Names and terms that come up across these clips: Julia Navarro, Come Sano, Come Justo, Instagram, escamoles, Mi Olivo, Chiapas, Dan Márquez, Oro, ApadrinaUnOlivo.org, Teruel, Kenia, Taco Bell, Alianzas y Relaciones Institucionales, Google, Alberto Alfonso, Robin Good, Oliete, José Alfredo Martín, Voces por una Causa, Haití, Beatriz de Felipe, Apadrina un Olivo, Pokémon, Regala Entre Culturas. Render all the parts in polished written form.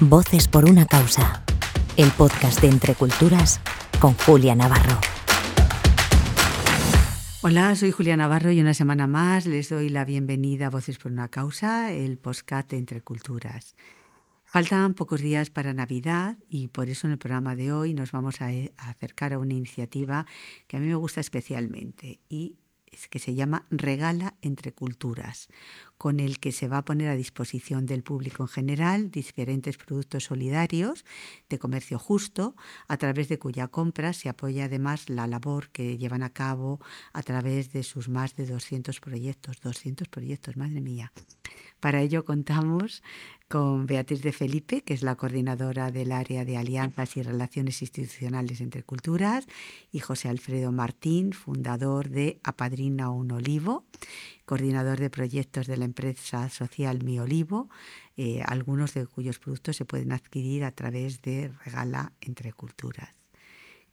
Voces por una Causa, el podcast de Entre Culturas con Julia Navarro. Hola, soy Julia Navarro y una semana más les doy la bienvenida a Voces por una Causa, el podcast de Entre Culturas. Faltan pocos días para Navidad y por eso en el programa de hoy nos vamos a acercar a una iniciativa que a mí me gusta especialmente y que se llama Regala Entre Culturas, con el que se va a poner a disposición del público en general diferentes productos solidarios de comercio justo, a través de cuya compra se apoya además la labor que llevan a cabo a través de sus más de 200 proyectos, madre mía. Para ello contamos con Beatriz de Felipe, que es la coordinadora del área de Alianzas y Relaciones Institucionales Entre Culturas, y José Alfredo Martín, fundador de Apadrina un Olivo, coordinador de proyectos de la empresa social Mi Olivo, algunos de cuyos productos se pueden adquirir a través de Regala Entre Culturas.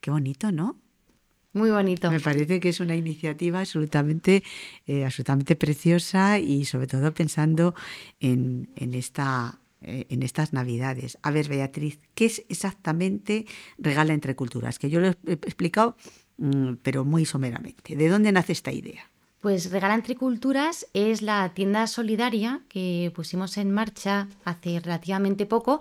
Qué bonito, ¿no? Muy bonito. Me parece que es una iniciativa absolutamente preciosa y sobre todo pensando en estas Navidades. A ver, Beatriz, ¿qué es exactamente Regala Entre Culturas? Que yo lo he explicado, pero muy someramente. ¿De dónde nace esta idea? Pues Regala Entre Culturas es la tienda solidaria que pusimos en marcha hace relativamente poco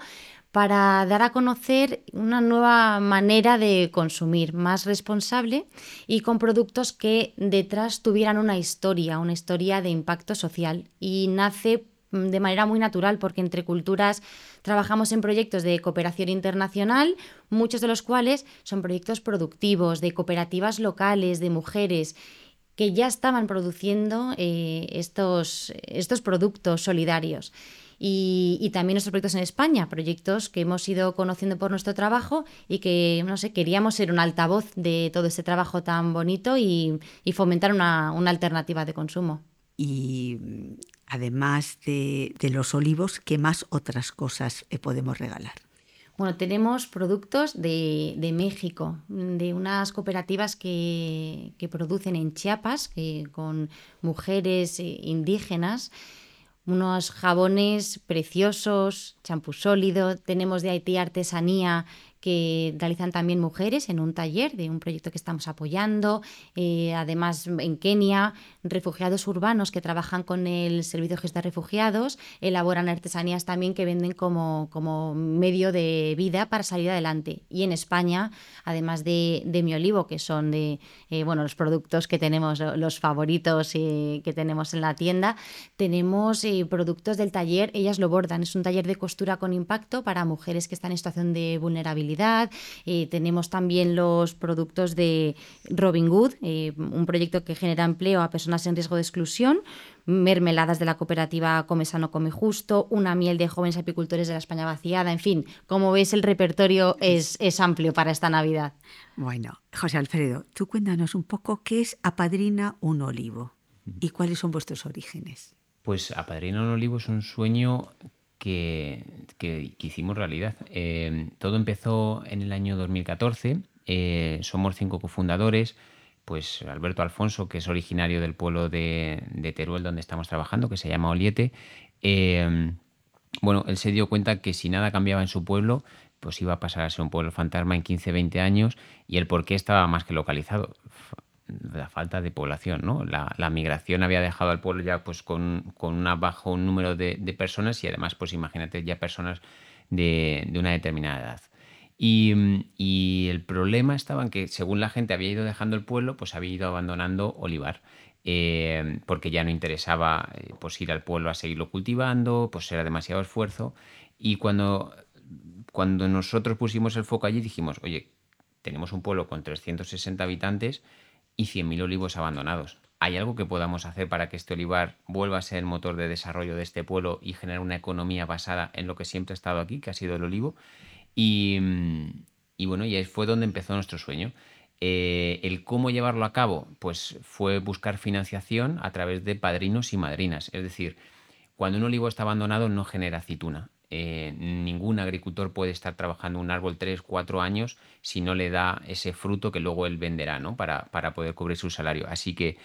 para dar a conocer una nueva manera de consumir, más responsable y con productos que detrás tuvieran una historia de impacto social. Y nace de manera muy natural porque Entre Culturas trabajamos en proyectos de cooperación internacional, muchos de los cuales son proyectos productivos, de cooperativas locales, de mujeres que ya estaban produciendo estos productos solidarios. Y también nuestros proyectos en España, proyectos que hemos ido conociendo por nuestro trabajo y que, no sé, queríamos ser un altavoz de todo este trabajo tan bonito y fomentar una alternativa de consumo. Y además de los olivos, ¿qué más otras cosas podemos regalar? Bueno, tenemos productos de México, de unas cooperativas que producen en Chiapas, con mujeres indígenas, unos jabones preciosos, champú sólido. Tenemos de Haití artesanía que realizan también mujeres en un taller de un proyecto que estamos apoyando. Además, en Kenia, refugiados urbanos que trabajan con el Servicio de Gestión de Refugiados elaboran artesanías también que venden como medio de vida para salir adelante. Y en España, además de Mi Olivo, que son los productos que tenemos, los favoritos que tenemos en la tienda, tenemos productos del taller Ellas lo bordan. Es un taller de costura con impacto para mujeres que están en situación de vulnerabilidad. Tenemos también los productos de Robin Good, un proyecto que genera empleo a personas en riesgo de exclusión, mermeladas de la cooperativa Come Sano, Come Justo, una miel de jóvenes apicultores de la España vaciada. En fin, como ves, el repertorio es amplio para esta Navidad. Bueno, José Alfredo, tú cuéntanos un poco qué es Apadrina un Olivo y cuáles son vuestros orígenes. Pues Apadrina un Olivo es un sueño que hicimos realidad. Todo empezó en el año 2014. Somos 5 cofundadores. Pues Alberto Alfonso, que es originario del pueblo de Teruel, donde estamos trabajando, que se llama Oliete. Él se dio cuenta que si nada cambiaba en su pueblo, pues iba a pasar a ser un pueblo fantasma en 15, 20 años, y el porqué estaba más que localizado. La falta de población, ¿no? La migración había dejado al pueblo ya pues con un bajo número de personas y además, pues imagínate, ya personas de una determinada edad. Y el problema estaba en que según la gente había ido dejando el pueblo, pues había ido abandonando olivar. Porque ya no interesaba pues ir al pueblo a seguirlo cultivando, pues era demasiado esfuerzo. Y cuando nosotros pusimos el foco allí dijimos, oye, tenemos un pueblo con 360 habitantes y 100.000 olivos abandonados. ¿Hay algo que podamos hacer para que este olivar vuelva a ser el motor de desarrollo de este pueblo y generar una economía basada en lo que siempre ha estado aquí, que ha sido el olivo? Y ahí fue donde empezó nuestro sueño. El cómo llevarlo a cabo, pues fue buscar financiación a través de padrinos y madrinas. Es decir, cuando un olivo está abandonado no genera aceituna. Ningún agricultor puede estar trabajando un árbol 3-4 años si no le da ese fruto que luego él venderá, ¿no? para poder cubrir su salario. Así que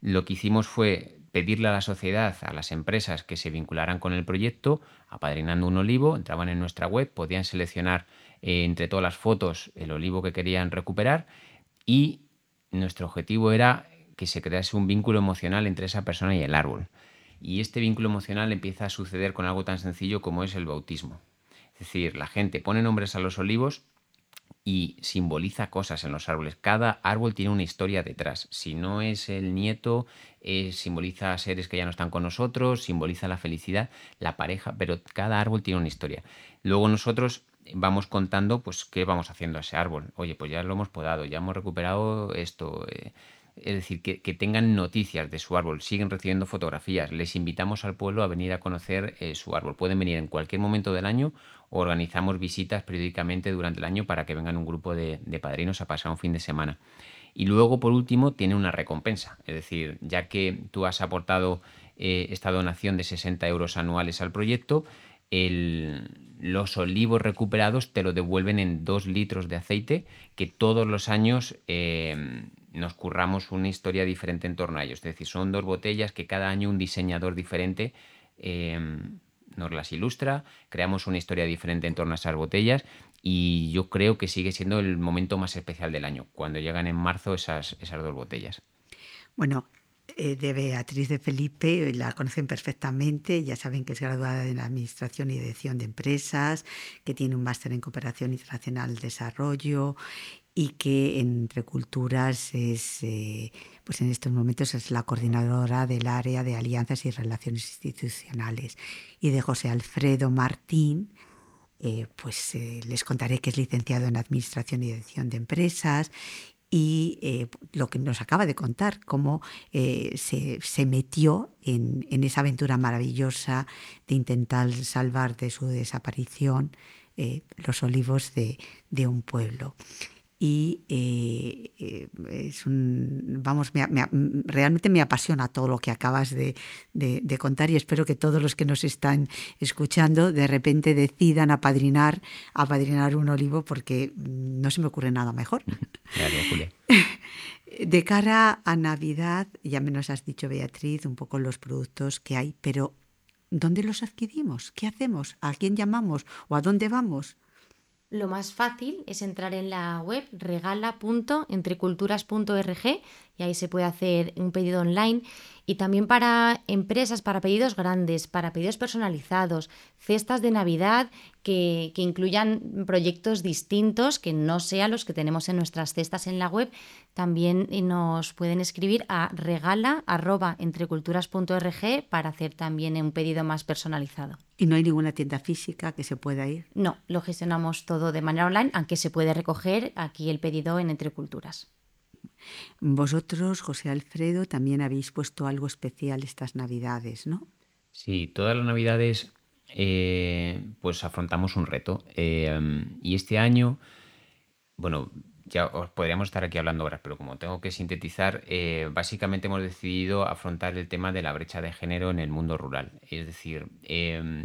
lo que hicimos fue pedirle a la sociedad, a las empresas que se vincularan con el proyecto, apadrinando un olivo, entraban en nuestra web, podían seleccionar entre todas las fotos el olivo que querían recuperar y nuestro objetivo era que se crease un vínculo emocional entre esa persona y el árbol. Y este vínculo emocional empieza a suceder con algo tan sencillo como es el bautismo. Es decir, la gente pone nombres a los olivos y simboliza cosas en los árboles. Cada árbol tiene una historia detrás. Si no es el nieto, simboliza seres que ya no están con nosotros, simboliza la felicidad, la pareja, pero cada árbol tiene una historia. Luego nosotros vamos contando pues qué vamos haciendo a ese árbol. Oye, pues ya lo hemos podado, ya hemos recuperado esto. Es decir, que tengan noticias de su árbol, siguen recibiendo fotografías, les invitamos al pueblo a venir a conocer su árbol. Pueden venir en cualquier momento del año, organizamos visitas periódicamente durante el año para que vengan un grupo de padrinos a pasar un fin de semana. Y luego, por último, tiene una recompensa, es decir, ya que tú has aportado esta donación de 60 euros anuales al proyecto, los olivos recuperados te lo devuelven en 2 litros de aceite que todos los años nos curramos una historia diferente en torno a ellos. Es decir, son 2 botellas que cada año un diseñador diferente nos las ilustra, creamos una historia diferente en torno a esas botellas y yo creo que sigue siendo el momento más especial del año, cuando llegan en marzo esas 2 botellas. Bueno, de Beatriz de Felipe, la conocen perfectamente, ya saben que es graduada en Administración y Dirección de Empresas, que tiene un máster en Cooperación Internacional Desarrollo y que entre culturas es, pues en estos momentos es la coordinadora del área de Alianzas y Relaciones Institucionales. Y de José Alfredo Martín, les contaré que es licenciado en Administración y Dirección de Empresas y lo que nos acaba de contar, cómo se metió en esa aventura maravillosa de intentar salvar de su desaparición los olivos de un pueblo. Y realmente me apasiona todo lo que acabas de contar y espero que todos los que nos están escuchando de repente decidan apadrinar un olivo porque no se me ocurre nada mejor. Gracias, Julia. De cara a Navidad, ya me nos has dicho, Beatriz, un poco los productos que hay, pero ¿dónde los adquirimos? ¿Qué hacemos? ¿A quién llamamos? ¿O a dónde vamos? Lo más fácil es entrar en la web regala.entreculturas.org y ahí se puede hacer un pedido online. Y también para empresas, para pedidos grandes, para pedidos personalizados, cestas de Navidad que incluyan proyectos distintos que no sean los que tenemos en nuestras cestas en la web. También nos pueden escribir a regala@entreculturas.org para hacer también un pedido más personalizado. ¿Y no hay ninguna tienda física que se pueda ir? No, lo gestionamos todo de manera online, aunque se puede recoger aquí el pedido en Entre Culturas. Vosotros, José Alfredo, también habéis puesto algo especial estas Navidades, ¿no? Sí, todas las Navidades pues afrontamos un reto. Y este año, bueno, ya os podríamos estar aquí hablando horas, pero como tengo que sintetizar, básicamente hemos decidido afrontar el tema de la brecha de género en el mundo rural. Es decir,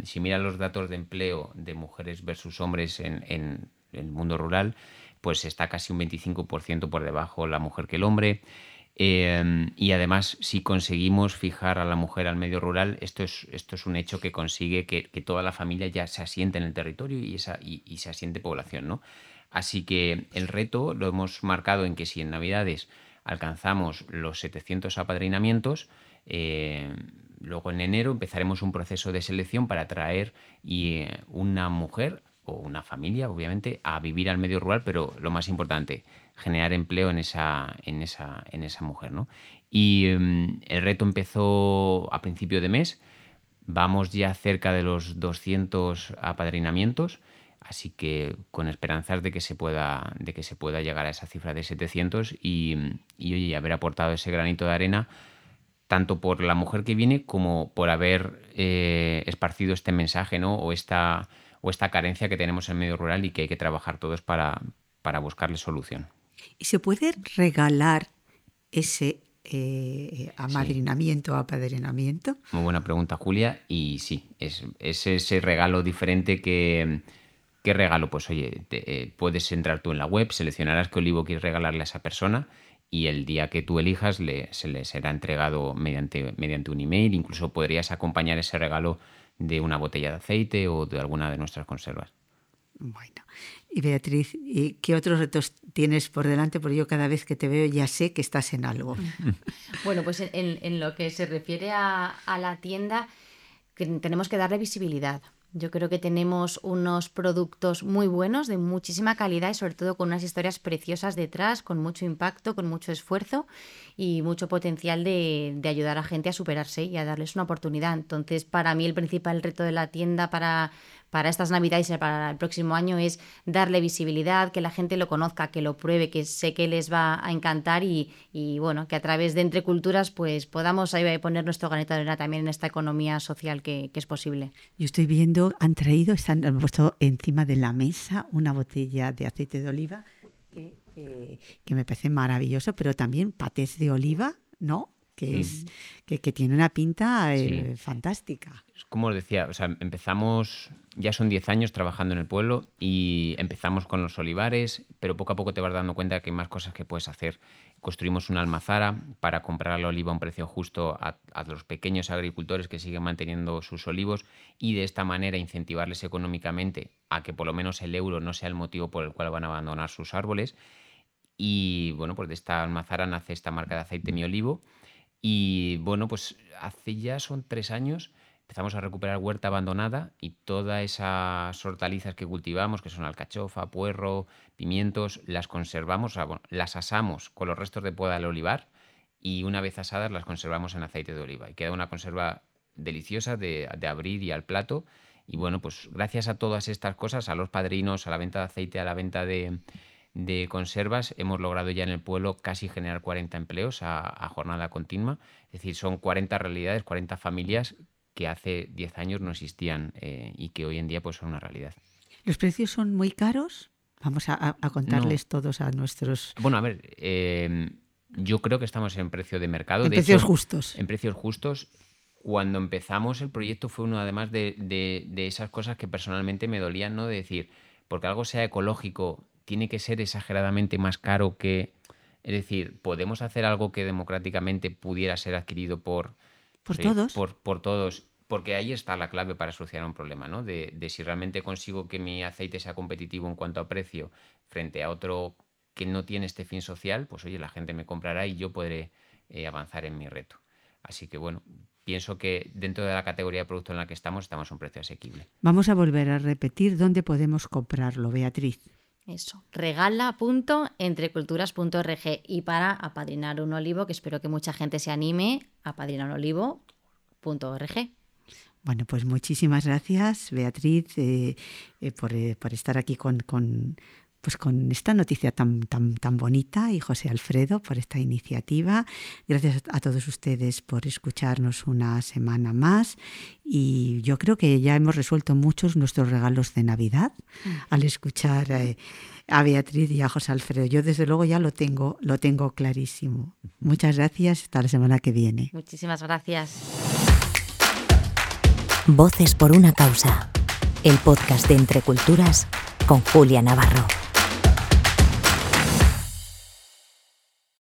si miran los datos de empleo de mujeres versus hombres en el mundo rural, pues está casi un 25% por debajo la mujer que el hombre. Y además, si conseguimos fijar a la mujer al medio rural, esto es un hecho que consigue que toda la familia ya se asiente en el territorio y se asiente población, ¿no? Así que el reto lo hemos marcado en que si en Navidades alcanzamos los 700 apadrinamientos, luego en enero empezaremos un proceso de selección para traer una mujer o una familia, obviamente, a vivir al medio rural, pero lo más importante, generar empleo en esa mujer, ¿no? Y el reto empezó a principio de mes, vamos ya cerca de los 200 apadrinamientos, así que con esperanzas de que se pueda llegar a esa cifra de 700 y haber aportado ese granito de arena tanto por la mujer que viene como por haber esparcido este mensaje, ¿no? o esta carencia que tenemos en el medio rural y que hay que trabajar todos para buscarle solución. ¿Y se puede regalar ese amadrinamiento, sí, apadrinamiento? Muy buena pregunta, Julia. Y sí, es ese regalo diferente que... ¿Qué regalo? Pues oye, puedes entrar tú en la web, seleccionarás qué olivo quieres regalarle a esa persona y el día que tú elijas se le será entregado mediante un email. Incluso podrías acompañar ese regalo de una botella de aceite o de alguna de nuestras conservas. Bueno, y Beatriz, ¿y qué otros retos tienes por delante? Porque yo cada vez que te veo ya sé que estás en algo. Bueno, pues en lo que se refiere a la tienda, que tenemos que darle visibilidad. Yo creo que tenemos unos productos muy buenos, de muchísima calidad y sobre todo con unas historias preciosas detrás, con mucho impacto, con mucho esfuerzo y mucho potencial de ayudar a gente a superarse y a darles una oportunidad. Entonces, para mí el principal reto de la tienda para estas Navidades y para el próximo año es darle visibilidad, que la gente lo conozca, que lo pruebe, que sé que les va a encantar y bueno, que a través de Entre Culturas pues podamos ahí poner nuestro granito de arena también en esta economía social que es posible. Yo estoy viendo, han puesto encima de la mesa una botella de aceite de oliva que me parece maravilloso, pero también patés de oliva, ¿no? Que tiene una pinta fantástica. Como os decía, o sea, empezamos, ya son 10 años trabajando en el pueblo y empezamos con los olivares, pero poco a poco te vas dando cuenta que hay más cosas que puedes hacer. Construimos una almazara para comprar la oliva a un precio justo a los pequeños agricultores que siguen manteniendo sus olivos y de esta manera incentivarles económicamente a que por lo menos el euro no sea el motivo por el cual van a abandonar sus árboles. Y bueno, pues de esta almazara nace esta marca de aceite Mi Olivo. Y bueno, pues hace ya son 3 años empezamos a recuperar huerta abandonada y todas esas hortalizas que cultivamos, que son alcachofa, puerro, pimientos, las conservamos, las asamos con los restos de poda del olivar y una vez asadas las conservamos en aceite de oliva. Y queda una conserva deliciosa de abrir y al plato. Y bueno, pues gracias a todas estas cosas, a los padrinos, a la venta de aceite, a la venta de conservas, hemos logrado ya en el pueblo casi generar 40 empleos a jornada continua. Es decir, son 40 realidades, 40 familias que hace 10 años no existían y que hoy en día pues, son una realidad. ¿Los precios son muy caros? Vamos a contarles no. Todos a nuestros... Bueno, a ver, yo creo que estamos en precio de mercado. En precios justos. En precios justos. Cuando empezamos el proyecto fue uno además de esas cosas que personalmente me dolían, ¿no? De decir, porque algo sea ecológico tiene que ser exageradamente más caro que... Es decir, ¿podemos hacer algo que democráticamente pudiera ser adquirido por todos? Por todos, porque ahí está la clave para solucionar un problema, ¿no? De si realmente consigo que mi aceite sea competitivo en cuanto a precio frente a otro que no tiene este fin social, pues oye, la gente me comprará y yo podré avanzar en mi reto. Así que bueno... Pienso que dentro de la categoría de producto en la que estamos a un precio asequible. Vamos a volver a repetir dónde podemos comprarlo, Beatriz. Eso, regala.entreculturas.org y para apadrinar un olivo, que espero que mucha gente se anime, ApadrinaUnOlivo.org. Bueno, pues muchísimas gracias, Beatriz, por estar aquí con esta noticia tan bonita y José Alfredo por esta iniciativa. Gracias a todos ustedes por escucharnos una semana más y yo creo que ya hemos resuelto muchos nuestros regalos de Navidad al escuchar a Beatriz y a José Alfredo. Yo desde luego ya lo tengo clarísimo. Muchas gracias, hasta la semana que viene. Muchísimas gracias. Voces por una causa, el podcast de Entre Culturas con Julia Navarro.